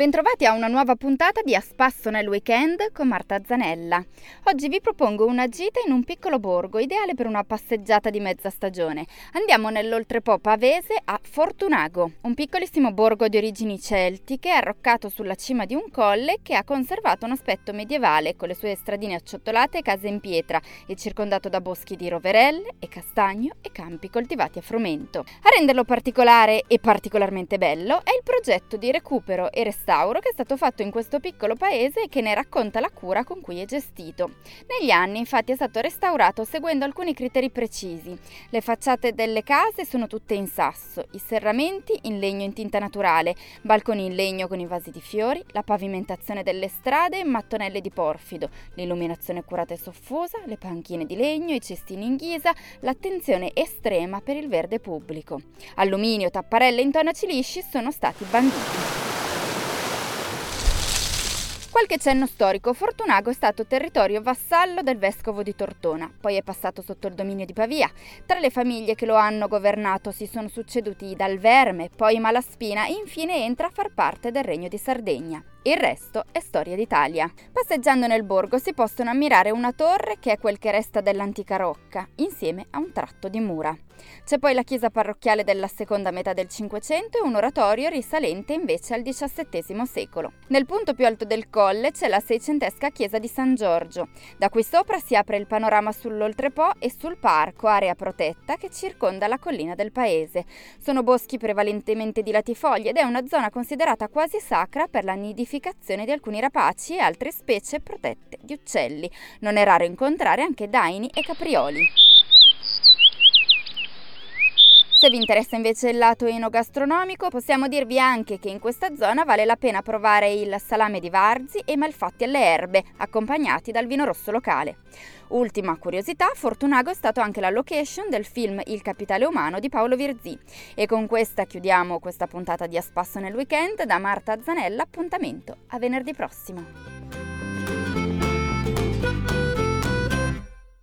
Bentrovati a una nuova puntata di A Spasso nel Weekend con Marta Zanella. Oggi vi propongo una gita in un piccolo borgo, ideale per una passeggiata di mezza stagione. Andiamo nell'oltrepò pavese a Fortunago, un piccolissimo borgo di origini celtiche arroccato sulla cima di un colle che ha conservato un aspetto medievale con le sue stradine acciottolate e case in pietra e circondato da boschi di roverelle e castagno e campi coltivati a frumento. A renderlo particolare e particolarmente bello è il progetto di recupero e restauro che è stato fatto in questo piccolo paese e che ne racconta la cura con cui è gestito. Negli anni infatti è stato restaurato seguendo alcuni criteri precisi. Le facciate delle case sono tutte in sasso, i serramenti in legno in tinta naturale, balconi in legno con i vasi di fiori, la pavimentazione delle strade in mattonelle di porfido, l'illuminazione curata e soffusa, le panchine di legno, i cestini in ghisa, l'attenzione estrema per il verde pubblico. Alluminio, tapparelle e intonaci lisci sono stati banditi. Qualche cenno storico, Fortunago è stato territorio vassallo del vescovo di Tortona, poi è passato sotto il dominio di Pavia. Tra le famiglie che lo hanno governato si sono succeduti i Dal Verme, poi Malaspina e infine entra a far parte del Regno di Sardegna. Il resto è storia d'Italia. Passeggiando nel borgo si possono ammirare una torre che è quel che resta dell'antica rocca, insieme a un tratto di mura. C'è poi la chiesa parrocchiale della seconda metà del Cinquecento e un oratorio risalente invece al XVII secolo. Nel punto più alto del colle c'è la seicentesca chiesa di San Giorgio. Da qui sopra si apre il panorama sull'oltrepò e sul parco, area protetta, che circonda la collina del paese. Sono boschi prevalentemente di latifoglie ed è una zona considerata quasi sacra per la nidificazione di alcuni rapaci e altre specie protette di uccelli. Non è raro incontrare anche daini e caprioli. Se vi interessa invece il lato enogastronomico, possiamo dirvi anche che in questa zona vale la pena provare il salame di Varzi e i malfatti alle erbe, accompagnati dal vino rosso locale. Ultima curiosità, Fortunago è stato anche la location del film Il Capitale Umano di Paolo Virzì. E con questa chiudiamo questa puntata di A Spasso nel Weekend. Da Marta Zanella, appuntamento a venerdì prossimo.